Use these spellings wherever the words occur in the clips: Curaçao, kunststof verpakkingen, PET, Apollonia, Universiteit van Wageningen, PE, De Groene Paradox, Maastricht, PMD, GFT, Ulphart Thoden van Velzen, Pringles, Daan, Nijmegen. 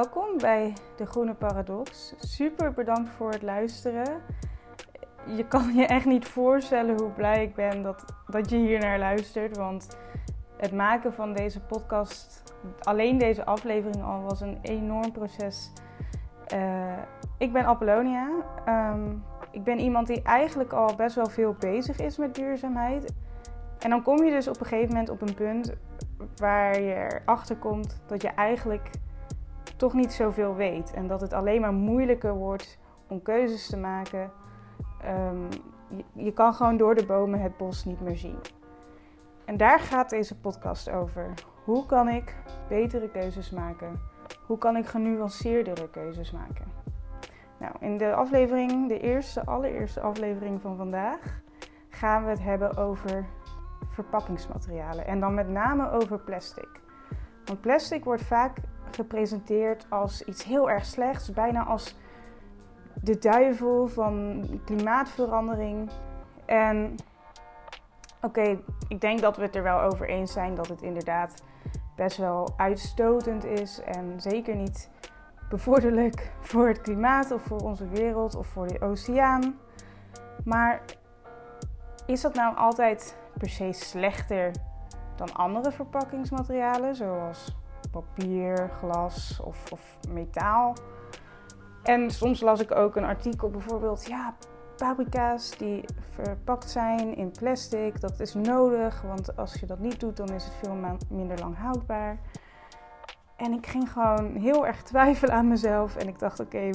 Welkom bij De Groene Paradox. Super bedankt voor het luisteren. Je kan je echt niet voorstellen hoe blij ik ben dat je hier naar luistert. Want het maken van deze podcast, alleen deze aflevering al, was een enorm proces. Ik ben Apollonia. Ik ben iemand die eigenlijk al best wel veel bezig is met duurzaamheid. En dan kom je dus op een gegeven moment op een punt waar je erachter komt dat je eigenlijk toch niet zoveel weet. En dat het alleen maar moeilijker wordt om keuzes te maken. Je kan gewoon door de bomen het bos niet meer zien. En daar gaat deze podcast over. Hoe kan ik betere keuzes maken? Hoe kan ik genuanceerdere keuzes maken? Nou, in de aflevering, de allereerste aflevering van vandaag, gaan we het hebben over verpakkingsmaterialen. En dan met name over plastic. Want plastic wordt vaak gepresenteerd als iets heel erg slechts, bijna als de duivel van klimaatverandering. En oké, ik denk dat we het er wel over eens zijn dat het inderdaad best wel uitstotend is en zeker niet bevorderlijk voor het klimaat of voor onze wereld of voor de oceaan. Maar is dat nou altijd per se slechter dan andere verpakkingsmaterialen zoals papier, glas of metaal? En soms las ik ook een artikel bijvoorbeeld, ja, paprika's die verpakt zijn in plastic, dat is nodig, want als je dat niet doet, dan is het veel minder lang houdbaar. En ik ging gewoon heel erg twijfelen aan mezelf en ik dacht, oké,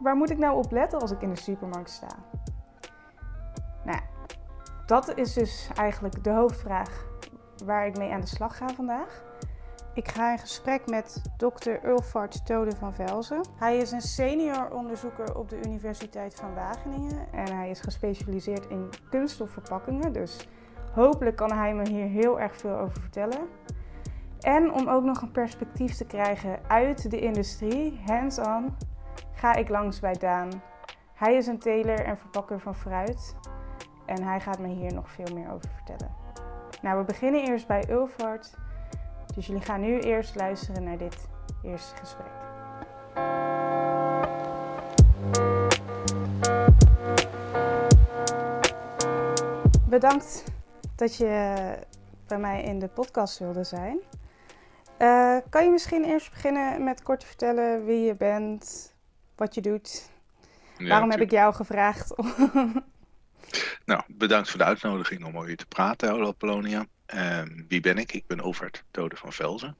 waar moet ik nou op letten als ik in de supermarkt sta? Nou, dat is dus eigenlijk de hoofdvraag waar ik mee aan de slag ga vandaag. Ik ga in gesprek met dokter Ulphart Thoden van Velzen. Hij is een senior onderzoeker op de Universiteit van Wageningen. En hij is gespecialiseerd in kunststof verpakkingen. Dus hopelijk kan hij me hier heel erg veel over vertellen. En om ook nog een perspectief te krijgen uit de industrie, hands-on, ga ik langs bij Daan. Hij is een teler en verpakker van fruit. En hij gaat me hier nog veel meer over vertellen. Nou, we beginnen eerst bij Ulphart. Dus jullie gaan nu eerst luisteren naar dit eerste gesprek. Bedankt dat je bij mij in de podcast wilde zijn. Kan je misschien eerst beginnen met kort te vertellen wie je bent, wat je doet? Ja, waarom heb ik jou gevraagd? Nou, bedankt voor de uitnodiging om over hier te praten, Hallo Apollonia. Wie ben ik? Ik ben Ulphart Thoden van Velzen.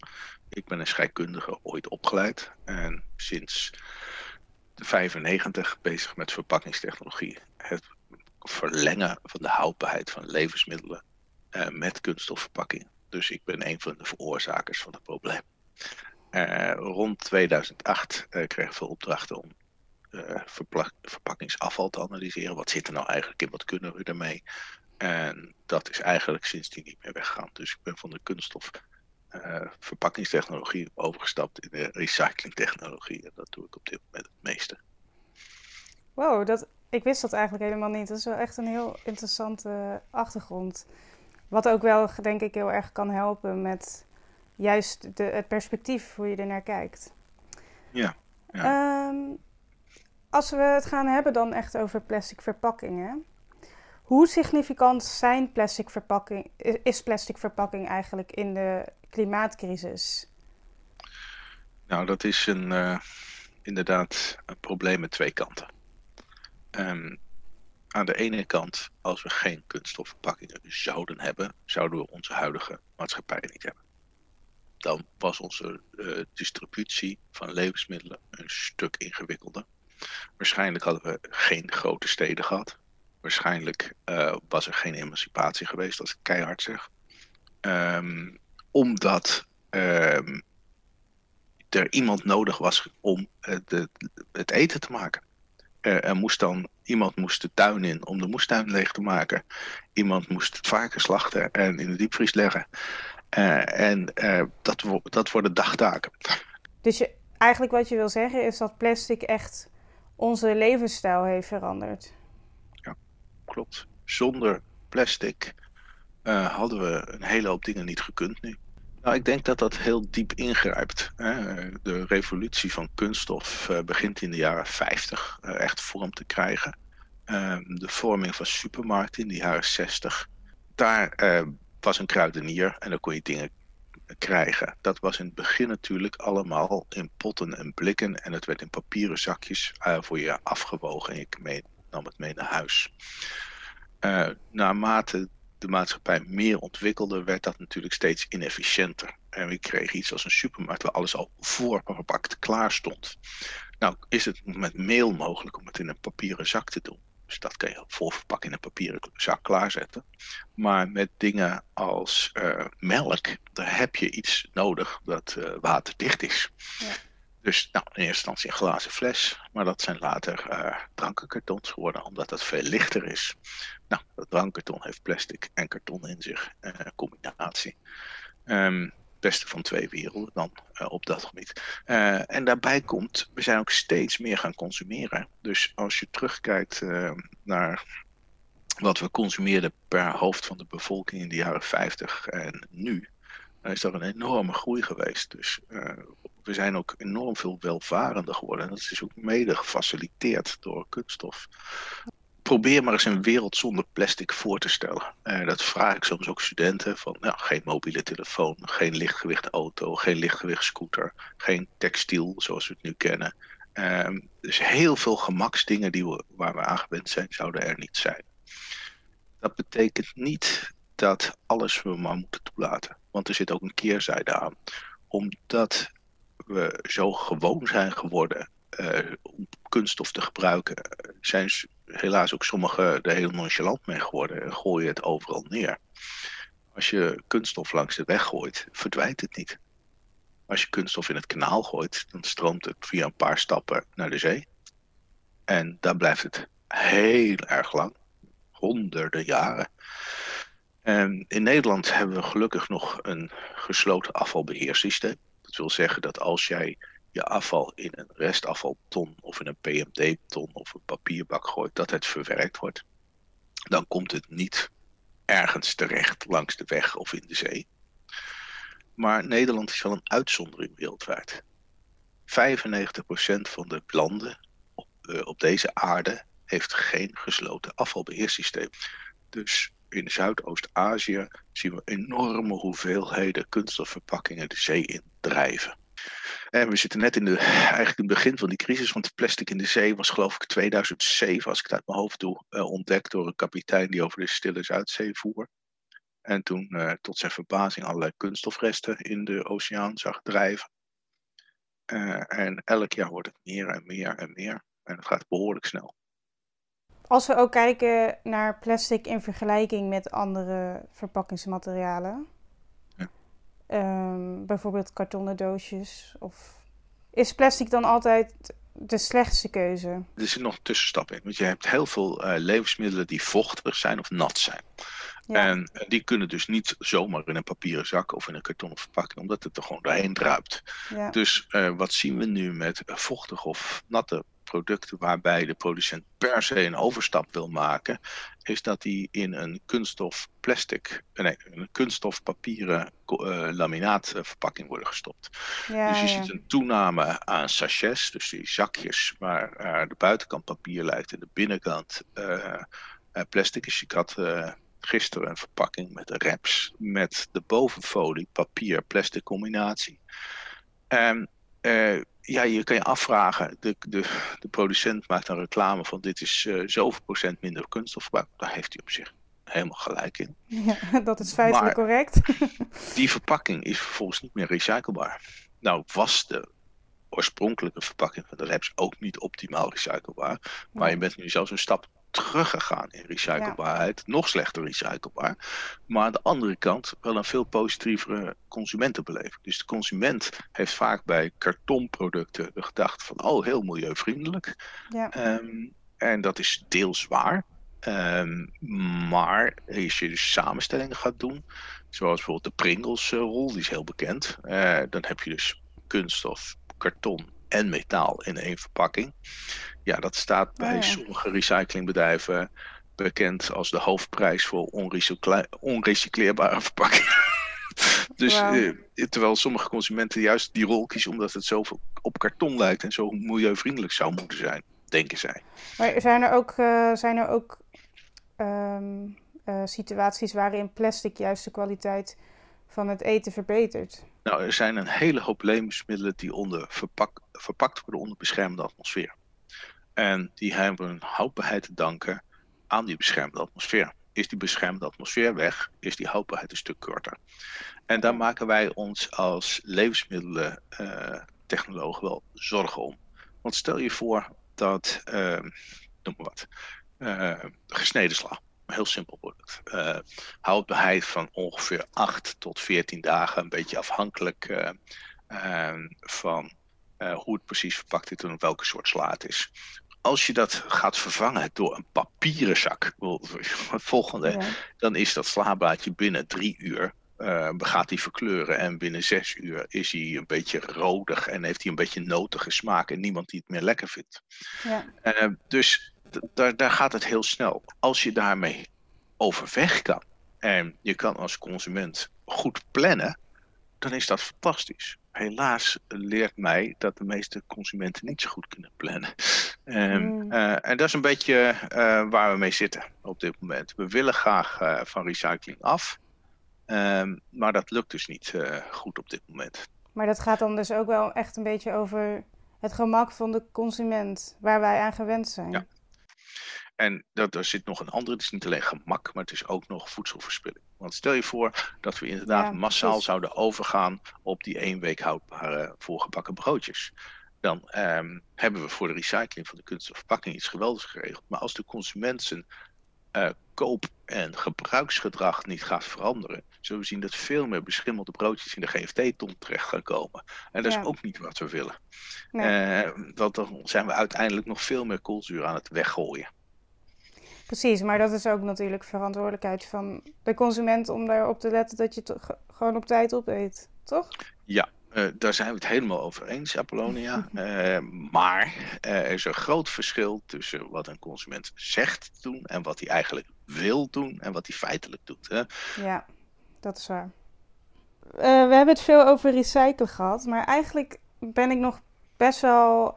Ik ben een scheikundige, ooit opgeleid. En sinds 1995 bezig met verpakkingstechnologie. Het verlengen van de houdbaarheid van levensmiddelen met kunststofverpakking. Dus ik ben een van de veroorzakers van het probleem. Rond 2008 kregen we opdrachten om verpakkingsafval te analyseren. Wat zit er nou eigenlijk in? Wat kunnen we ermee? En dat is eigenlijk sindsdien niet meer weggegaan. Dus ik ben van de kunststof verpakkingstechnologie overgestapt in de recyclingtechnologie. En dat doe ik op dit moment het meeste. Wow, ik wist dat eigenlijk helemaal niet. Dat is wel echt een heel interessante achtergrond. Wat ook wel, denk ik, heel erg kan helpen met juist het perspectief, hoe je ernaar kijkt. Ja. Als we het gaan hebben dan echt over plastic verpakkingen. Hoe significant is plastic verpakking eigenlijk in de klimaatcrisis? Nou, dat is inderdaad een probleem met twee kanten. Aan de ene kant, als we geen kunststofverpakkingen zouden hebben, zouden we onze huidige maatschappij niet hebben. Dan was onze distributie van levensmiddelen een stuk ingewikkelder. Waarschijnlijk hadden we geen grote steden gehad. Waarschijnlijk was er geen emancipatie geweest, als ik keihard zeg. Omdat er iemand nodig was om het eten te maken. Iemand moest de tuin in om de moestuin leeg te maken. Iemand moest het varken slachten en in de diepvries leggen. Dat worden dagtaken. Dus eigenlijk wat je wil zeggen is dat plastic echt onze levensstijl heeft veranderd. Klopt. Zonder plastic hadden we een hele hoop dingen niet gekund nu. Nou, ik denk dat dat heel diep ingrijpt. De revolutie van kunststof begint in de jaren 50 echt vorm te krijgen. De vorming van supermarkten in de jaren 60. Daar was een kruidenier en dan kon je dingen krijgen. Dat was in het begin natuurlijk allemaal in potten en blikken. En het werd in papieren zakjes voor je afgewogen. En ik nam het mee naar huis. Naarmate de maatschappij meer ontwikkelde, werd dat natuurlijk steeds inefficiënter. En we kregen iets als een supermarkt waar alles al voorverpakt klaar stond. Nou is het met mail mogelijk om het in een papieren zak te doen. Dus dat kan je voorverpakken in een papieren zak klaarzetten. Maar met dingen als melk, daar heb je iets nodig dat waterdicht is. Ja. Dus nou, in eerste instantie een glazen fles, maar dat zijn later drankenkartons geworden, omdat dat veel lichter is. Nou, dat drankkarton heeft plastic en karton in zich, combinatie. Beste van twee werelden dan op dat gebied. En daarbij komt, we zijn ook steeds meer gaan consumeren. Dus als je terugkijkt naar wat we consumeerden per hoofd van de bevolking in de jaren 50 en nu, dan is er een enorme groei geweest. Dus we zijn ook enorm veel welvarender geworden. En dat is ook mede gefaciliteerd door kunststof. Probeer maar eens een wereld zonder plastic voor te stellen. Dat vraag ik soms ook studenten. Van, nou, geen mobiele telefoon, geen lichtgewicht auto, geen lichtgewicht scooter, geen textiel zoals we het nu kennen. Dus heel veel gemaksdingen waar we aan gewend zijn, zouden er niet zijn. Dat betekent niet dat alles we maar moeten toelaten. Want er zit ook een keerzijde aan. Omdat we zo gewoon zijn geworden om kunststof te gebruiken, zijn helaas ook sommigen er heel nonchalant mee geworden en gooien het overal neer. Als je kunststof langs de weg gooit, verdwijnt het niet. Als je kunststof in het kanaal gooit, dan stroomt het via een paar stappen naar de zee. En daar blijft het heel erg lang, honderden jaren. En in Nederland hebben we gelukkig nog een gesloten afvalbeheersysteem. Dat wil zeggen dat als jij je afval in een restafvalton of in een PMD-ton of een papierbak gooit, dat het verwerkt wordt. Dan komt het niet ergens terecht langs de weg of in de zee. Maar Nederland is wel een uitzondering wereldwijd. 95% van de landen op deze aarde heeft geen gesloten afvalbeheersysteem. Dus in Zuidoost-Azië zien we enorme hoeveelheden kunststofverpakkingen de zee in drijven. En we zitten net eigenlijk in het begin van die crisis, want plastic in de zee was geloof ik 2007, als ik het uit mijn hoofd doe, ontdekt door een kapitein die over de stille Zuidzee voer. En toen tot zijn verbazing allerlei kunststofresten in de oceaan zag drijven. En elk jaar wordt het meer en meer en meer. En het gaat behoorlijk snel. Als we ook kijken naar plastic in vergelijking met andere verpakkingsmaterialen, ja. Bijvoorbeeld kartonnen doosjes, of is plastic dan altijd de slechtste keuze? Er zit nog een tussenstap in, want je hebt heel veel levensmiddelen die vochtig zijn of nat zijn. Ja. En die kunnen dus niet zomaar in een papieren zak of in een kartonnen verpakking, omdat het er gewoon doorheen druipt. Ja. Dus wat zien we nu met vochtige of natte producten waarbij de producent per se een overstap wil maken, is dat die in een kunststofpapieren laminaatverpakking worden gestopt. Ja, dus je ziet een toename aan sachets, dus die zakjes waar de buitenkant papier lijkt en de binnenkant plastic is. Ik had gisteren een verpakking met de wraps, met de bovenfolie papier-plastic combinatie. Ja, je kan je afvragen, de producent maakt een reclame van dit is zoveel procent minder kunststof. Daar heeft hij op zich helemaal gelijk in. Ja, dat is feitelijk maar correct. Die verpakking is vervolgens niet meer recyclebaar. Nou was de oorspronkelijke verpakking van de wraps ook niet optimaal recyclebaar. Maar je bent nu zelfs een stap teruggegaan in recyclebaarheid. Ja. Nog slechter recyclebaar. Maar aan de andere kant wel een veel positievere consumentenbeleving. Dus de consument heeft vaak bij kartonproducten gedacht van heel milieuvriendelijk. Ja. En dat is deels waar. Maar als je dus samenstellingen gaat doen, zoals bijvoorbeeld de Pringles-rol, die is heel bekend. Dan heb je dus kunststof, karton en metaal in één verpakking. Ja, dat staat bij sommige recyclingbedrijven bekend als de hoofdprijs voor onrecycleerbare verpakkingen. Dus Terwijl sommige consumenten juist die rol kiezen omdat het zo op karton lijkt en zo milieuvriendelijk zou moeten zijn, denken zij. Maar zijn er ook situaties waarin plastic juist de kwaliteit van het eten verbetert? Nou, er zijn een hele hoop levensmiddelen die verpakt worden onder beschermde atmosfeer. En die hebben hun houdbaarheid te danken aan die beschermde atmosfeer. Is die beschermde atmosfeer weg, is die houdbaarheid een stuk korter. En daar maken wij ons als levensmiddelentechnologen wel zorgen om. Want stel je voor dat, gesneden sla, een heel simpel product, houdbaarheid van ongeveer 8 tot 14 dagen, een beetje afhankelijk van hoe het precies verpakt is en welke soort sla het is. Als je dat gaat vervangen door een papieren zak, dan is dat slabaadje binnen 3 uur, gaat hij verkleuren en binnen 6 uur is hij een beetje rodig en heeft hij een beetje notige smaak en niemand die het meer lekker vindt. Ja. Dus daar gaat het heel snel. Als je daarmee overweg kan en je kan als consument goed plannen, dan is dat fantastisch. Helaas leert mij dat de meeste consumenten niet zo goed kunnen plannen. En dat is een beetje waar we mee zitten op dit moment. We willen graag van recycling af, maar dat lukt dus niet goed op dit moment. Maar dat gaat dan dus ook wel echt een beetje over het gemak van de consument, waar wij aan gewend zijn. Ja. En daar zit nog een andere, het is niet alleen gemak, maar het is ook nog voedselverspilling. Want stel je voor dat we inderdaad massaal zouden overgaan op die 1 week houdbare voorgebakken broodjes. Dan hebben we voor de recycling van de kunststof verpakking iets geweldigs geregeld. Maar als de consument zijn koop- en gebruiksgedrag niet gaat veranderen, zullen we zien dat veel meer beschimmelde broodjes in de GFT-ton terecht gaan komen. En dat is ook niet wat we willen. Nee. Want dan zijn we uiteindelijk nog veel meer koolzuur aan het weggooien. Precies, maar dat is ook natuurlijk verantwoordelijkheid van de consument om daarop te letten dat je gewoon op tijd opeet, toch? Ja, daar zijn we het helemaal over eens, Apollonia. Maar er is een groot verschil tussen wat een consument zegt te doen en wat hij eigenlijk wil doen en wat hij feitelijk doet. Hè? Ja, dat is waar. We hebben het veel over recyclen gehad, maar eigenlijk ben ik nog best wel...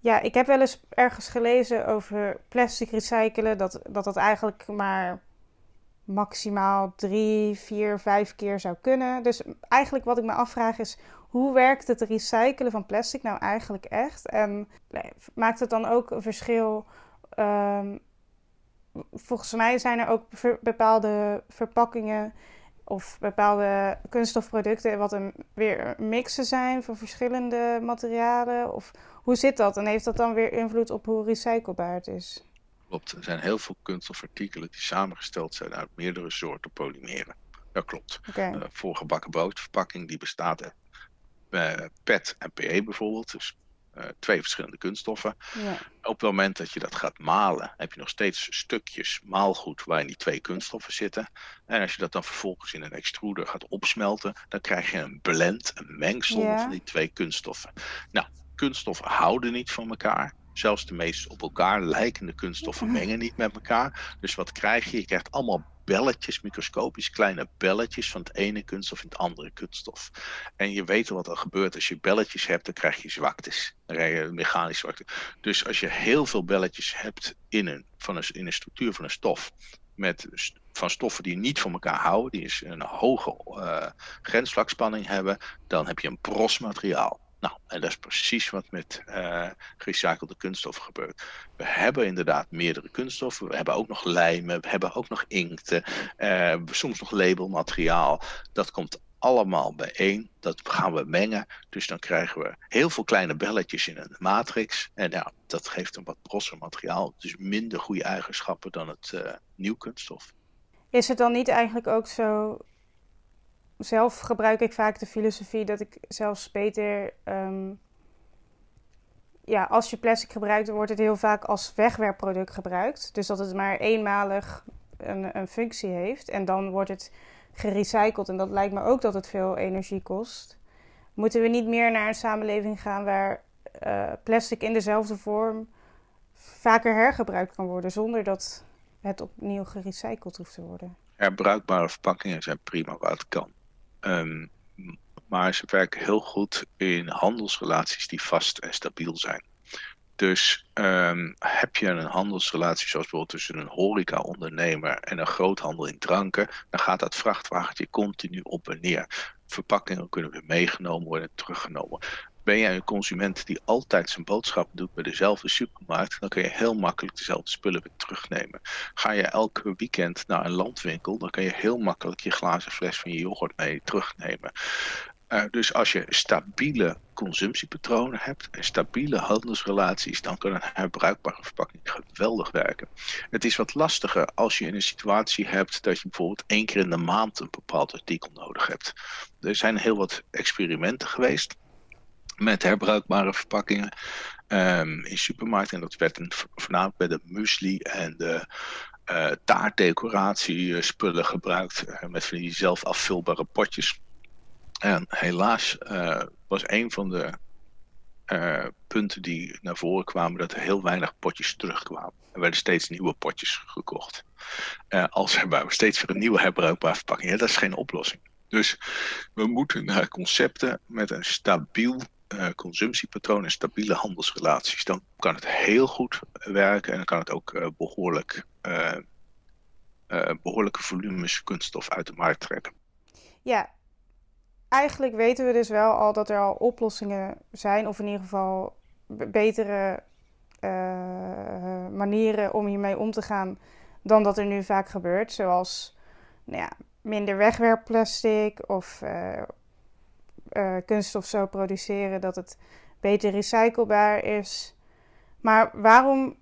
Ja, ik heb wel eens ergens gelezen over plastic recyclen, dat eigenlijk maar maximaal 3, 4, 5 keer zou kunnen. Dus eigenlijk wat ik me afvraag is, hoe werkt het recyclen van plastic nou eigenlijk echt? En maakt het dan ook een verschil? Volgens mij zijn er ook bepaalde verpakkingen of bepaalde kunststofproducten wat weer mixen zijn van verschillende materialen of... Hoe zit dat? En heeft dat dan weer invloed op hoe recyclebaar het is? Klopt. Er zijn heel veel kunststofartikelen die samengesteld zijn uit meerdere soorten polymeren. Dat klopt. Okay. Voorgebakken broodverpakking die bestaat uit PET en PE bijvoorbeeld. Dus 2 verschillende kunststoffen. Ja. Op het moment dat je dat gaat malen, heb je nog steeds stukjes maalgoed waarin die 2 kunststoffen zitten. En als je dat dan vervolgens in een extruder gaat opsmelten, dan krijg je een blend, een mengsel van die 2 kunststoffen. Nou, kunststoffen houden niet van elkaar. Zelfs de meest op elkaar lijkende kunststoffen mengen niet met elkaar. Dus wat krijg je? Je krijgt allemaal belletjes, microscopisch kleine belletjes van het ene kunststof in het andere kunststof. En je weet wat er gebeurt. Als je belletjes hebt, dan krijg je zwaktes. Dan krijg je mechanische zwakte. Dus als je heel veel belletjes hebt in een structuur van een stof, van stoffen die niet van elkaar houden, die een hoge grensvlakspanning hebben, dan heb je een brosmateriaal. Nou, en dat is precies wat met gerecyclede kunststoffen gebeurt. We hebben inderdaad meerdere kunststoffen. We hebben ook nog lijmen, we hebben ook nog inkten, soms nog labelmateriaal. Dat komt allemaal bijeen, dat gaan we mengen. Dus dan krijgen we heel veel kleine belletjes in een matrix. En ja, dat geeft een wat brosser materiaal. Dus minder goede eigenschappen dan het nieuw kunststof. Is het dan niet eigenlijk ook zo... Zelf gebruik ik vaak de filosofie dat ik zelfs beter... als je plastic gebruikt, wordt het heel vaak als wegwerpproduct gebruikt. Dus dat het maar eenmalig een functie heeft. En dan wordt het gerecycled. En dat lijkt me ook dat het veel energie kost. Moeten we niet meer naar een samenleving gaan waar plastic in dezelfde vorm vaker hergebruikt kan worden, zonder dat het opnieuw gerecycled hoeft te worden? Herbruikbare verpakkingen zijn prima waar het kan. Maar ze werken heel goed in handelsrelaties die vast en stabiel zijn. Dus heb je een handelsrelatie zoals bijvoorbeeld tussen een horecaondernemer en een groothandel in dranken, dan gaat dat vrachtwagentje continu op en neer. Verpakkingen kunnen weer meegenomen worden en teruggenomen. Ben jij een consument die altijd zijn boodschap doet bij dezelfde supermarkt, dan kun je heel makkelijk dezelfde spullen weer terugnemen. Ga je elke weekend naar een landwinkel, dan kun je heel makkelijk je glazen fles van je yoghurt mee terugnemen. Dus als je stabiele consumptiepatronen hebt en stabiele handelsrelaties, dan kan een herbruikbare verpakking geweldig werken. Het is wat lastiger als je in een situatie hebt dat je bijvoorbeeld 1 keer in de maand een bepaald artikel nodig hebt. Er zijn heel wat experimenten geweest met herbruikbare verpakkingen in supermarkten. En dat werd voornamelijk bij de muesli en de taartdecoratie-spullen gebruikt met van die zelf afvulbare potjes. En helaas was een van de punten die naar voren kwamen dat er heel weinig potjes terugkwamen. Er werden steeds nieuwe potjes gekocht. Als er steeds weer een nieuwe herbruikbare verpakking. Ja, dat is geen oplossing. Dus we moeten naar concepten met een stabiel consumptiepatroon en stabiele handelsrelaties. Dan kan het heel goed werken en dan kan het ook behoorlijke volumes kunststof uit de markt trekken. Ja. Eigenlijk weten we dus wel al dat er al oplossingen zijn, of in ieder geval betere manieren om hiermee om te gaan dan dat er nu vaak gebeurt. Zoals minder wegwerpplastic of kunststof zo produceren dat het beter recyclebaar is. Maar waarom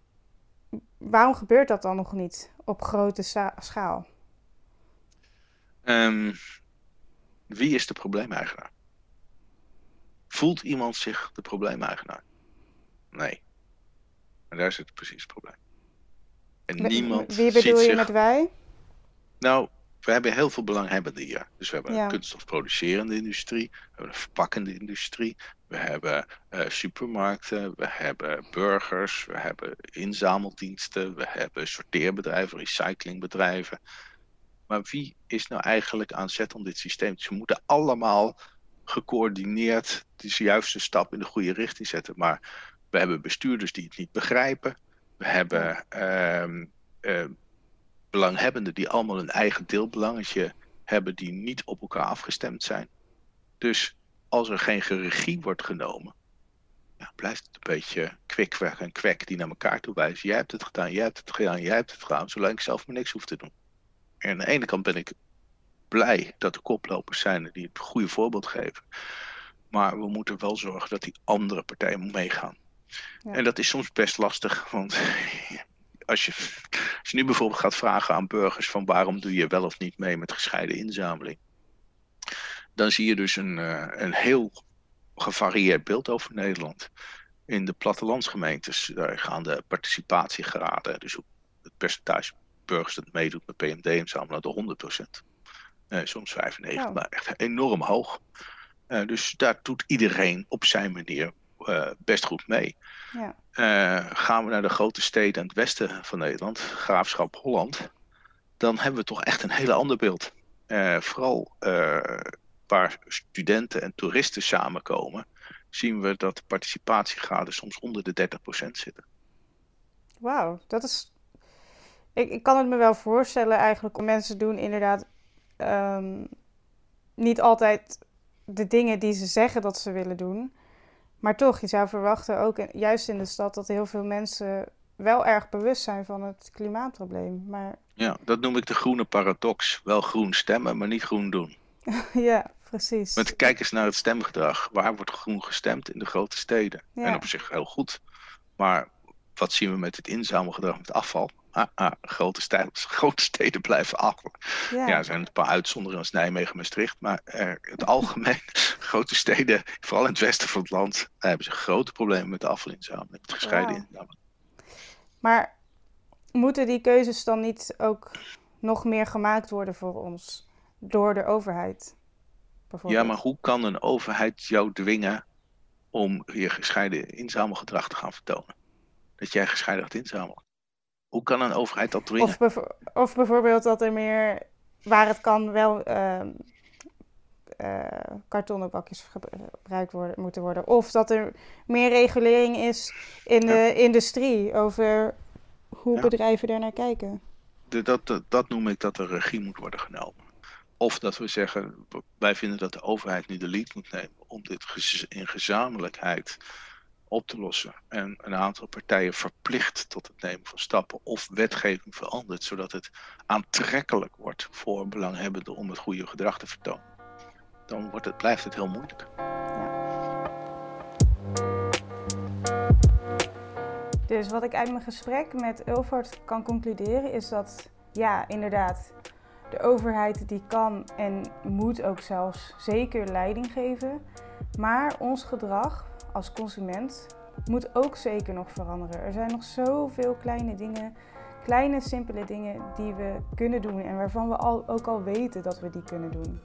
gebeurt dat dan nog niet op grote schaal? Wie is de probleemeigenaar? Voelt iemand zich de probleemeigenaar? Nee. En daar zit precies het probleem. En niemand ziet zich... Wie bedoel je met wij? Nou, we hebben heel veel belanghebbenden hier. Dus we hebben een kunststofproducerende industrie. We hebben een verpakkende industrie. We hebben supermarkten. We hebben burgers. We hebben inzameldiensten. We hebben sorteerbedrijven, recyclingbedrijven. Maar wie is nou eigenlijk aan zet om dit systeem? Ze moeten allemaal gecoördineerd de juiste stap in de goede richting zetten. Maar we hebben bestuurders die het niet begrijpen. We hebben belanghebbenden die allemaal een eigen deelbelangetje hebben die niet op elkaar afgestemd zijn. Dus als er geen regie wordt genomen, blijft het een beetje kwikweg en kwek die naar elkaar toe wijzen. Jij hebt het gedaan, jij hebt het gedaan, jij hebt het gedaan. Zolang ik zelf maar niks hoef te doen. En aan de ene kant ben ik blij dat er koplopers zijn die het goede voorbeeld geven. Maar we moeten wel zorgen dat die andere partijen meegaan. Ja. En dat is soms best lastig. Want als je nu bijvoorbeeld gaat vragen aan burgers van waarom doe je wel of niet mee met gescheiden inzameling. Dan zie je dus een heel gevarieerd beeld over Nederland. In de plattelandsgemeentes gaan de participatiegraden, dus het percentage burgers dat meedoet met PMD en samen naar de 100%. Soms 95%, maar echt enorm hoog. Dus daar doet iedereen op zijn manier best goed mee. Ja. Gaan we naar de grote steden aan het westen van Nederland, Graafschap Holland, dan hebben we toch echt een heel ander beeld. Vooral waar studenten en toeristen samenkomen, zien we dat de participatiegraden soms onder de 30% zitten. Wauw, dat is... Ik kan het me wel voorstellen eigenlijk. Mensen doen inderdaad niet altijd de dingen die ze zeggen dat ze willen doen. Maar toch, je zou verwachten ook juist in de stad dat heel veel mensen wel erg bewust zijn van het klimaatprobleem. Maar... Ja, dat noem ik de groene paradox. Wel groen stemmen, maar niet groen doen. Ja, precies. Want kijk eens naar het stemgedrag. Waar wordt groen gestemd? In de grote steden. Ja. En op zich heel goed. Maar wat zien we met het inzamelgedrag met afval? Grote steden blijven achter. Ja. Ja, er zijn een paar uitzonderingen als Nijmegen en Maastricht. Maar het algemeen, grote steden, vooral in het westen van het land, hebben ze grote problemen met de afvalinzameling, met gescheiden inzameling. Maar moeten die keuzes dan niet ook nog meer gemaakt worden voor ons? Door de overheid? Ja, maar hoe kan een overheid jou dwingen om je gescheiden inzamelgedrag te gaan vertonen? Dat jij gescheiden gaat inzamelen? Hoe kan een overheid dat dwingen? Of bijvoorbeeld dat er meer, waar het kan, wel kartonnen bakjes gebruikt moeten worden. Of dat er meer regulering is in de industrie over hoe bedrijven daarnaar kijken. Dat noem ik dat er regie moet worden genomen. Of dat we zeggen, wij vinden dat de overheid nu de lead moet nemen om dit in gezamenlijkheid op te lossen. En een aantal partijen verplicht tot het nemen van stappen of wetgeving verandert, zodat het aantrekkelijk wordt voor belanghebbenden om het goede gedrag te vertonen. Dan blijft het heel moeilijk. Dus wat ik uit mijn gesprek met Ulphart kan concluderen is dat, ja, inderdaad, de overheid die kan en moet ook zelfs zeker leiding geven. Maar ons gedrag als consument moet ook zeker nog veranderen. Er zijn nog zoveel kleine dingen, kleine simpele dingen die we kunnen doen en waarvan we ook al weten dat we die kunnen doen.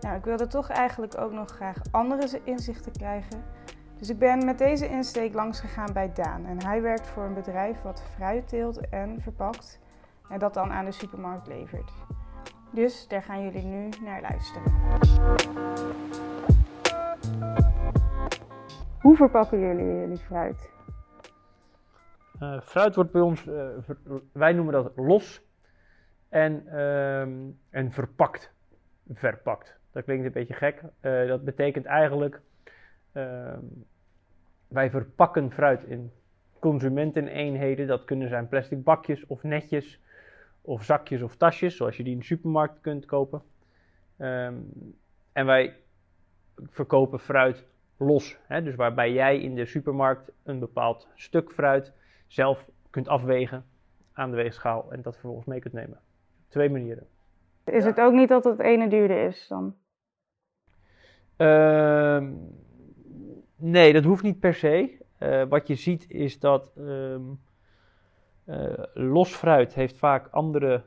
Nou, ik wilde toch eigenlijk ook nog graag andere inzichten krijgen. Dus ik ben met deze insteek langs gegaan bij Daan. En hij werkt voor een bedrijf wat fruit teelt en verpakt en dat dan aan de supermarkt levert. Dus daar gaan jullie nu naar luisteren. Hoe verpakken jullie fruit? Fruit wordt bij ons, wij noemen dat los en verpakt. Verpakt. Dat klinkt een beetje gek. Dat betekent eigenlijk, wij verpakken fruit in consumenteneenheden. Dat kunnen zijn plastic bakjes of netjes of zakjes of tasjes, zoals je die in de supermarkt kunt kopen. En wij verkopen fruit los. Hè? Dus waarbij jij in de supermarkt een bepaald stuk fruit zelf kunt afwegen aan de weegschaal en dat vervolgens mee kunt nemen. Twee manieren. Is het ook niet dat het ene duurder is dan? Nee, dat hoeft niet per se. Wat je ziet is dat los fruit heeft vaak andere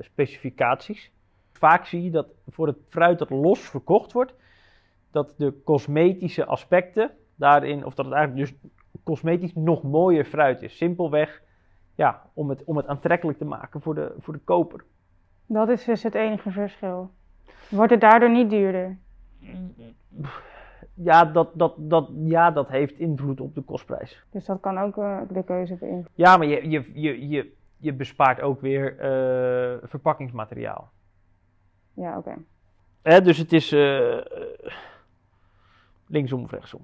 specificaties. Vaak zie je dat voor het fruit dat los verkocht wordt, dat de cosmetische aspecten daarin, of dat het eigenlijk dus cosmetisch nog mooier fruit is. Simpelweg om het aantrekkelijk te maken voor de koper. Dat is dus het enige verschil. Wordt het daardoor niet duurder? Ja, dat heeft invloed op de kostprijs. Dus dat kan ook de keuze beïnvloeden. Ja, maar je bespaart ook weer verpakkingsmateriaal. Ja, oké. Dus het is linksom of rechtsom.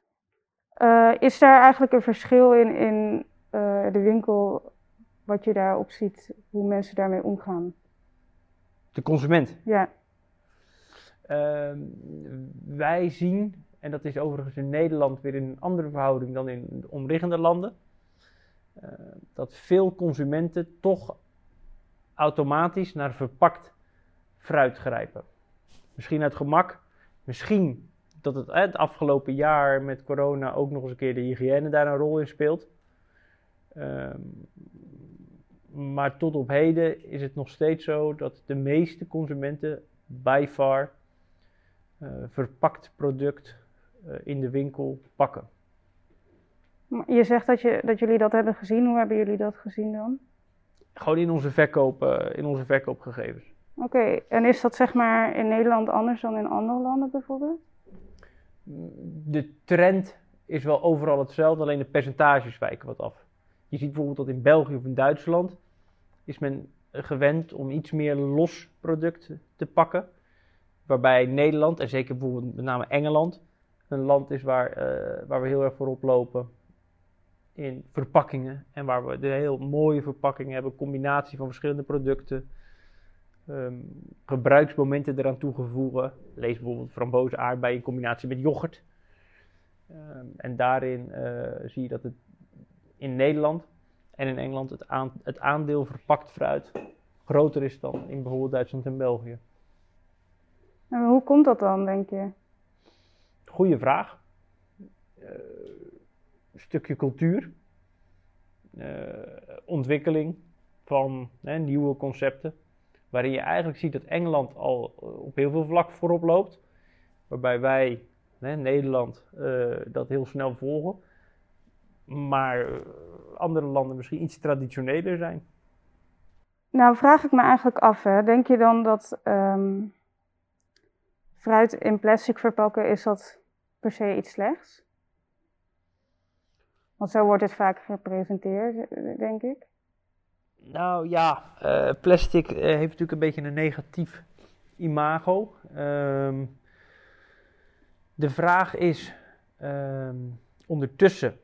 Is daar eigenlijk een verschil in de winkel, wat je daarop ziet, hoe mensen daarmee omgaan? De consument? Ja. Wij zien, en dat is overigens in Nederland weer in een andere verhouding dan in de omliggende landen, dat veel consumenten toch automatisch naar verpakt fruit grijpen. Misschien uit gemak, misschien dat het afgelopen jaar met corona ook nog eens een keer de hygiëne daar een rol in speelt. Maar tot op heden is het nog steeds zo dat de meeste consumenten by far verpakt product in de winkel pakken. Je zegt dat jullie dat hebben gezien. Hoe hebben jullie dat gezien dan? Gewoon in onze verkoopgegevens. Oké, en is dat zeg maar in Nederland anders dan in andere landen bijvoorbeeld? De trend is wel overal hetzelfde, alleen de percentages wijken wat af. Je ziet bijvoorbeeld dat in België of in Duitsland is men gewend om iets meer los product te pakken. Waarbij Nederland, en zeker bijvoorbeeld met name Engeland, een land is waar we heel erg voorop lopen in verpakkingen. En waar we de heel mooie verpakkingen hebben, combinatie van verschillende producten, gebruiksmomenten eraan toegevoegen. Lees bijvoorbeeld frambozen aardbeien in combinatie met yoghurt. En daarin zie je dat het in Nederland en in Engeland het aandeel verpakt fruit groter is dan in bijvoorbeeld Duitsland en België. En hoe komt dat dan, denk je? Goeie vraag. Een stukje cultuur. Ontwikkeling van nieuwe concepten. Waarin je eigenlijk ziet dat Engeland al op heel veel vlak voorop loopt. Waarbij wij, Nederland, dat heel snel volgen. Maar andere landen misschien iets traditioneler zijn. Nou, vraag ik me eigenlijk af, hè. Denk je dan dat fruit in plastic verpakken, is dat per se iets slechts? Want zo wordt het vaak gepresenteerd, denk ik. Nou ja, plastic heeft natuurlijk een beetje een negatief imago. De vraag is ondertussen,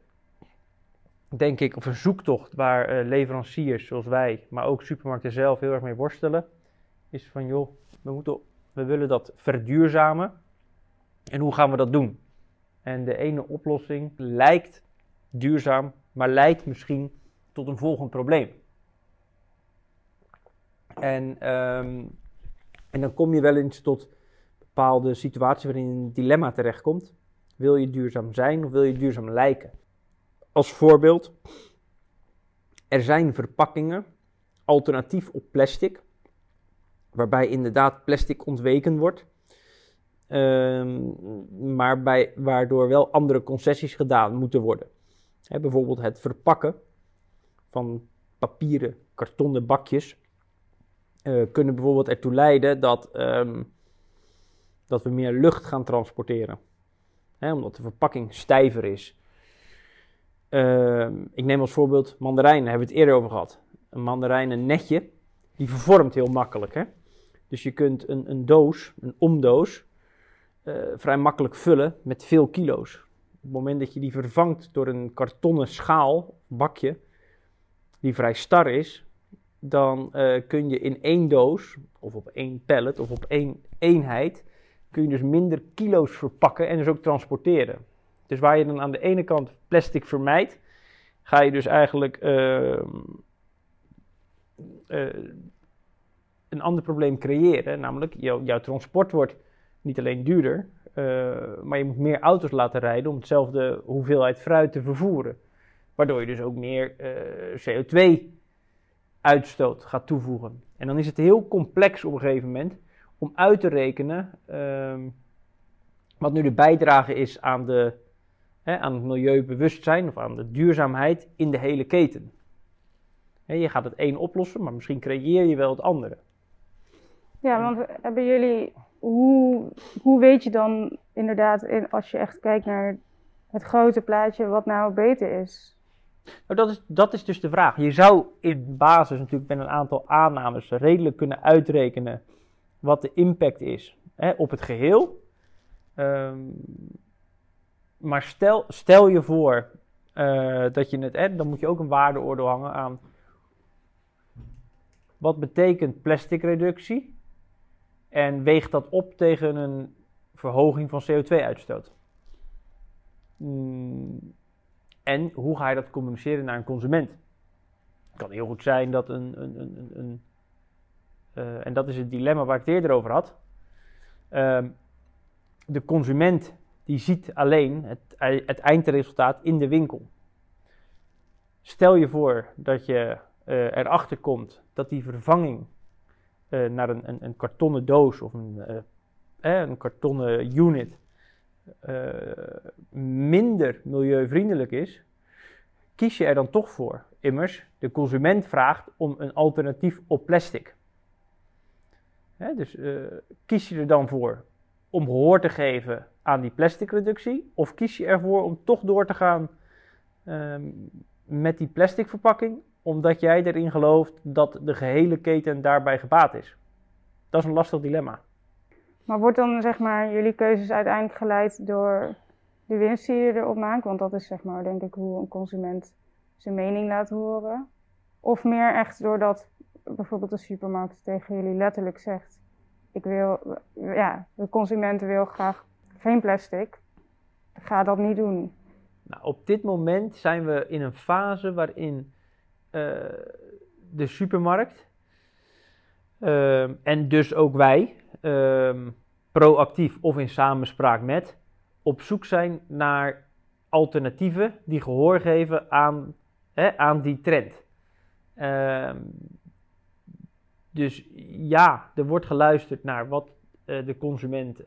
denk ik, of een zoektocht waar leveranciers zoals wij, maar ook supermarkten zelf heel erg mee worstelen, is van joh, we willen dat verduurzamen. En hoe gaan we dat doen? En de ene oplossing lijkt duurzaam, maar leidt misschien tot een volgend probleem. En dan kom je wel eens tot bepaalde situaties waarin je in een dilemma terechtkomt. Wil je duurzaam zijn of wil je duurzaam lijken? Als voorbeeld, er zijn verpakkingen, alternatief op plastic, waarbij inderdaad plastic ontweken wordt, maar waardoor wel andere concessies gedaan moeten worden. Hè, bijvoorbeeld het verpakken van papieren, kartonnen bakjes kunnen bijvoorbeeld ertoe leiden dat we meer lucht gaan transporteren. Hè, omdat de verpakking stijver is. Ik neem als voorbeeld mandarijnen, daar hebben we het eerder over gehad. Een mandarijnennetje, die vervormt heel makkelijk. Hè? Dus je kunt een omdoos, vrij makkelijk vullen met veel kilo's. Op het moment dat je die vervangt door een kartonnen schaal, bakje, die vrij star is, dan kun je in één doos, of op één pallet, of op één eenheid, kun je dus minder kilo's verpakken en dus ook transporteren. Dus waar je dan aan de ene kant plastic vermijdt, ga je dus eigenlijk een ander probleem creëren. Namelijk, jouw transport wordt niet alleen duurder, maar je moet meer auto's laten rijden om hetzelfde hoeveelheid fruit te vervoeren. Waardoor je dus ook meer CO2-uitstoot gaat toevoegen. En dan is het heel complex op een gegeven moment om uit te rekenen wat nu de bijdrage is aan aan het milieubewustzijn of aan de duurzaamheid in de hele keten. Je gaat het een oplossen, maar misschien creëer je wel het andere. Ja, want hebben jullie, hoe weet je dan inderdaad, als je echt kijkt naar het grote plaatje, wat nou beter is? Nou, dat is dus de vraag. Je zou in basis natuurlijk met een aantal aannames redelijk kunnen uitrekenen wat de impact is op het geheel. Maar stel je voor dat je het... dan moet je ook een waardeoordeel hangen aan wat betekent plasticreductie en weegt dat op tegen een verhoging van CO2-uitstoot. En hoe ga je dat communiceren naar een consument? Het kan heel goed zijn dat en dat is het dilemma waar ik het eerder over had. De consument die ziet alleen het eindresultaat in de winkel. Stel je voor dat je erachter komt dat die vervanging naar een kartonnen doos of een kartonnen unit minder milieuvriendelijk is, kies je er dan toch voor. Immers, de consument vraagt om een alternatief op plastic. Dus kies je er dan voor om gehoor te geven aan die plasticreductie? Of kies je ervoor om toch door te gaan met die plasticverpakking, omdat jij erin gelooft dat de gehele keten daarbij gebaat is? Dat is een lastig dilemma. Maar wordt dan, zeg maar, jullie keuzes uiteindelijk geleid door de winst die je erop maakt? Want dat is, zeg maar, denk ik, hoe een consument zijn mening laat horen. Of meer echt doordat bijvoorbeeld de supermarkt tegen jullie letterlijk zegt: de consument wil graag geen plastic, ga dat niet doen. Nou, op dit moment zijn we in een fase waarin de supermarkt en dus ook wij proactief of in samenspraak met op zoek zijn naar alternatieven die gehoor geven aan die trend. Dus ja, er wordt geluisterd naar wat de consument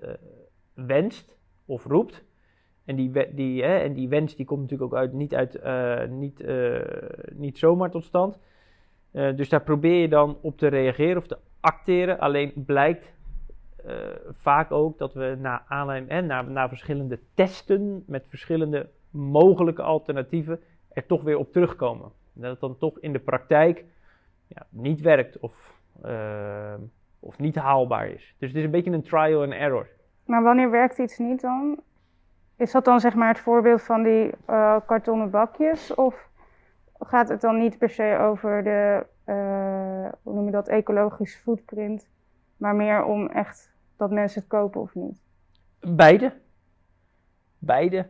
wenst of roept. En die wens die komt natuurlijk ook niet zomaar tot stand. Dus daar probeer je dan op te reageren of te acteren. Alleen blijkt vaak ook dat we naar aanleiding en naar verschillende testen met verschillende mogelijke alternatieven er toch weer op terugkomen. En dat het dan toch in de praktijk ja, niet werkt of niet haalbaar is. Dus het is een beetje een trial and error. Maar wanneer werkt iets niet dan? Is dat dan zeg maar het voorbeeld van die kartonnen bakjes? Of gaat het dan niet per se over de, hoe noem je dat, ecologische footprint? Maar meer om echt dat mensen het kopen of niet? Beide. Beide.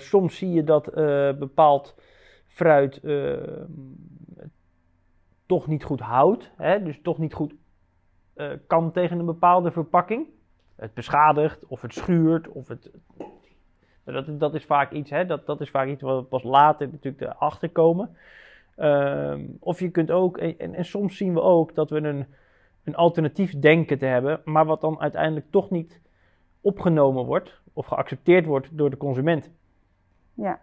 Soms zie je dat bepaald fruit toch niet goed houdt. Hè? Dus toch niet goed kan tegen een bepaalde verpakking. Het beschadigt of het schuurt. Of het... Dat is vaak iets, hè? Dat is vaak iets wat we pas later natuurlijk erachter komen. Of je kunt ook, en soms zien we ook dat we een alternatief denken te hebben, maar wat dan uiteindelijk toch niet opgenomen wordt of geaccepteerd wordt door de consument. Ja.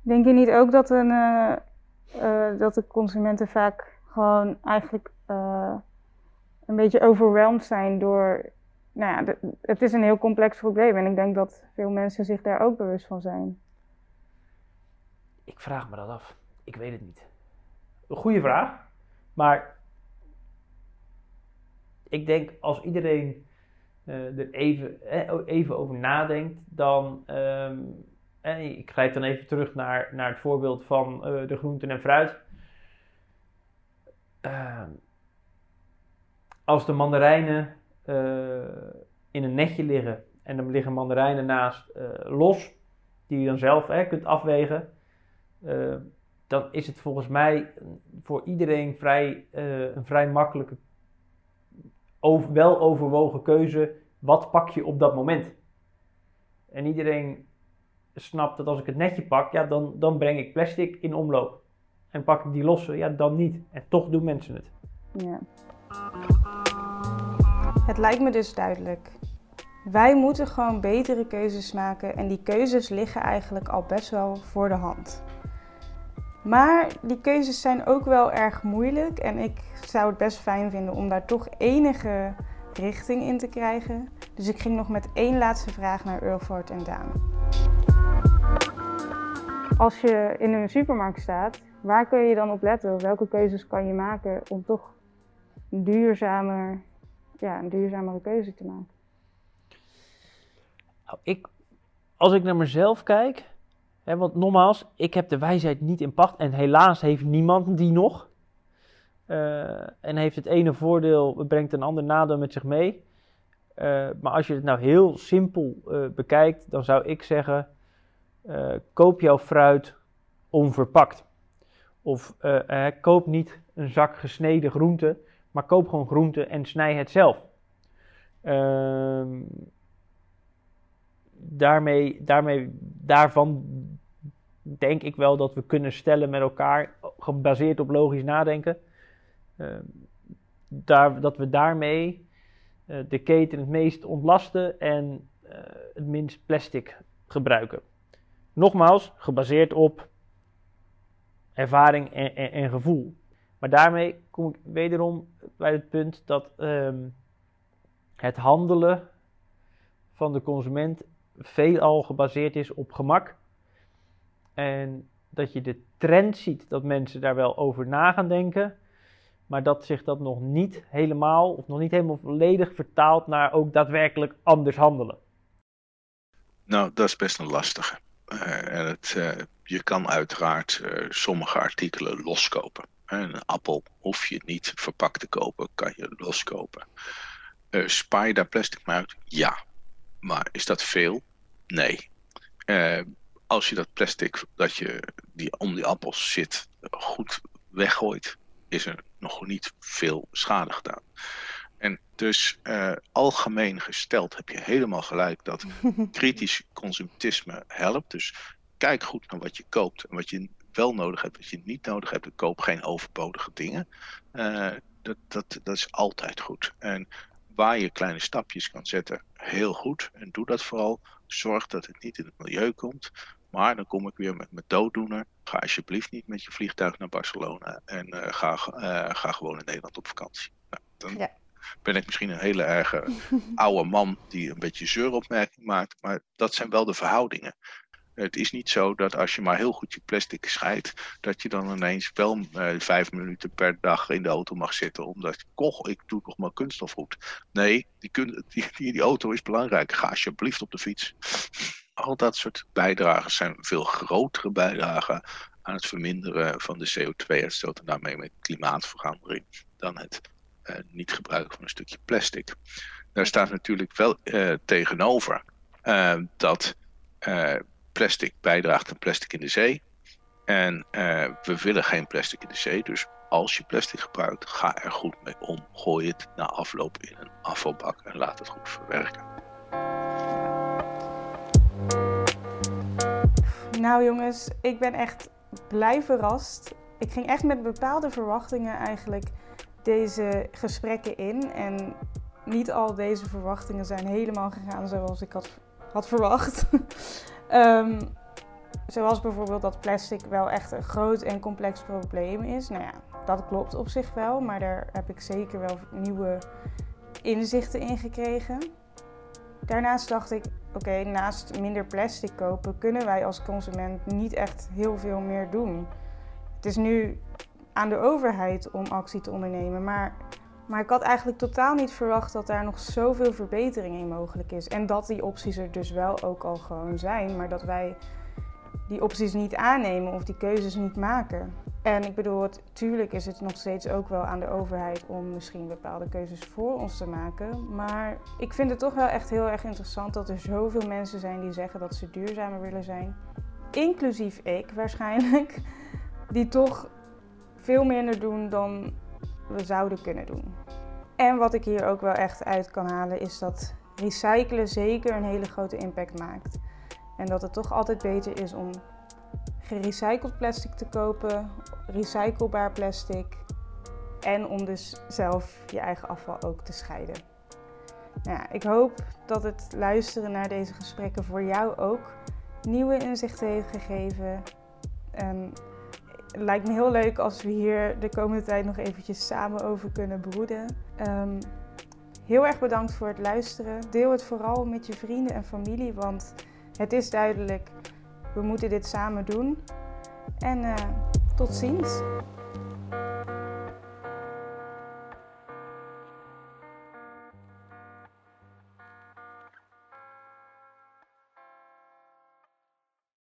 Denk je niet ook dat, dat de consumenten vaak gewoon eigenlijk een beetje overweldigd zijn door... Nou ja, het is een heel complex probleem en ik denk dat veel mensen zich daar ook bewust van zijn. Ik vraag me dat af. Ik weet het niet. Een goede vraag, maar... Ik denk als iedereen er even over nadenkt, dan... ik grijp dan even terug naar het voorbeeld van de groenten en fruit. Als de mandarijnen in een netje liggen en dan liggen mandarijnen naast los, die je dan zelf kunt afwegen, dan is het volgens mij voor iedereen een vrij makkelijke, wel overwogen keuze. Wat pak je op dat moment? En iedereen snapt dat als ik het netje pak, ja, dan breng ik plastic in omloop. En pak ik die losse, ja, dan niet. En toch doen mensen het. Ja. Het lijkt me dus duidelijk. Wij moeten gewoon betere keuzes maken en die keuzes liggen eigenlijk al best wel voor de hand. Maar die keuzes zijn ook wel erg moeilijk en ik zou het best fijn vinden om daar toch enige richting in te krijgen. Dus ik ging nog met één laatste vraag naar Ulphart en Daan. Als je in een supermarkt staat, waar kun je dan op letten? Welke keuzes kan je maken om toch een duurzamere keuze te maken? Nou, als ik naar mezelf kijk, hè, want nogmaals, ik heb de wijsheid niet in pacht en helaas heeft niemand die nog. En heeft het ene voordeel, brengt een ander nadeel met zich mee. Maar als je het nou heel simpel bekijkt, dan zou ik zeggen... koop jouw fruit onverpakt. Of koop niet een zak gesneden groente, maar koop gewoon groente en snij het zelf. Daarvan denk ik wel dat we kunnen stellen met elkaar, gebaseerd op logisch nadenken, dat we daarmee de keten het meest ontlasten en het minst plastic gebruiken. Nogmaals, gebaseerd op ervaring en gevoel. Maar daarmee kom ik wederom bij het punt dat het handelen van de consument veelal gebaseerd is op gemak. En dat je de trend ziet dat mensen daar wel over na gaan denken, maar dat zich dat nog niet helemaal volledig vertaalt naar ook daadwerkelijk anders handelen. Nou, dat is best een lastige. Je kan uiteraard sommige artikelen loskopen. Een appel hoef je niet verpakt te kopen, kan je loskopen. Spaar je daar plastic mee uit? Ja. Maar is dat veel? Nee. Als je dat plastic die om die appels zit goed weggooit, is er nog niet veel schade gedaan. En dus algemeen gesteld heb je helemaal gelijk dat kritisch consumptisme helpt. Dus kijk goed naar wat je koopt en wat je wel nodig hebt, wat je niet nodig hebt. Koop geen overbodige dingen. Dat is altijd goed. En waar je kleine stapjes kan zetten, heel goed. En doe dat vooral. Zorg dat het niet in het milieu komt. Maar dan kom ik weer met mijn dooddoener. Ga alsjeblieft niet met je vliegtuig naar Barcelona en ga gewoon in Nederland op vakantie. Nou, dan... Ja. ben ik misschien een hele erge oude man die een beetje zeuropmerking maakt. Maar dat zijn wel de verhoudingen. Het is niet zo dat als je maar heel goed je plastic scheidt, dat je dan ineens wel 5 minuten per dag in de auto mag zitten. Omdat, koch, ik doe nog maar kunststof goed. Nee, die auto is belangrijk. Ga alsjeblieft op de fiets. Al dat soort bijdragen zijn veel grotere bijdragen aan het verminderen van de CO2-uitstoot en daarmee met klimaatverandering dan het niet gebruiken van een stukje plastic. Daar staat natuurlijk wel tegenover dat plastic bijdraagt aan plastic in de zee. En we willen geen plastic in de zee, dus als je plastic gebruikt, ga er goed mee om. Gooi het na afloop in een afvalbak en laat het goed verwerken. Nou jongens, ik ben echt blij verrast. Ik ging echt met bepaalde verwachtingen eigenlijk deze gesprekken in. En niet al deze verwachtingen zijn helemaal gegaan zoals ik had verwacht. Zoals bijvoorbeeld dat plastic wel echt een groot en complex probleem is. Nou ja, dat klopt op zich wel, maar daar heb ik zeker wel nieuwe inzichten in gekregen. Daarnaast dacht ik, oké, naast minder plastic kopen kunnen wij als consument niet echt heel veel meer doen. Het is nu aan de overheid om actie te ondernemen, maar ik had eigenlijk totaal niet verwacht dat daar nog zoveel verbetering in mogelijk is. En dat die opties er dus wel ook al gewoon zijn, maar dat wij die opties niet aannemen of die keuzes niet maken. En ik bedoel, natuurlijk is het nog steeds ook wel aan de overheid om misschien bepaalde keuzes voor ons te maken. Maar ik vind het toch wel echt heel erg interessant dat er zoveel mensen zijn die zeggen dat ze duurzamer willen zijn. Inclusief ik waarschijnlijk. Die toch veel minder doen dan we zouden kunnen doen. En wat ik hier ook wel echt uit kan halen is dat recyclen zeker een hele grote impact maakt. En dat het toch altijd beter is om gerecycled plastic te kopen, recyclebaar plastic en om dus zelf je eigen afval ook te scheiden. Nou ja, ik hoop dat het luisteren naar deze gesprekken voor jou ook nieuwe inzichten heeft gegeven. En het lijkt me heel leuk als we hier de komende tijd nog eventjes samen over kunnen broeden. Heel erg bedankt voor het luisteren. Deel het vooral met je vrienden en familie, want het is duidelijk, we moeten dit samen doen. En tot ziens.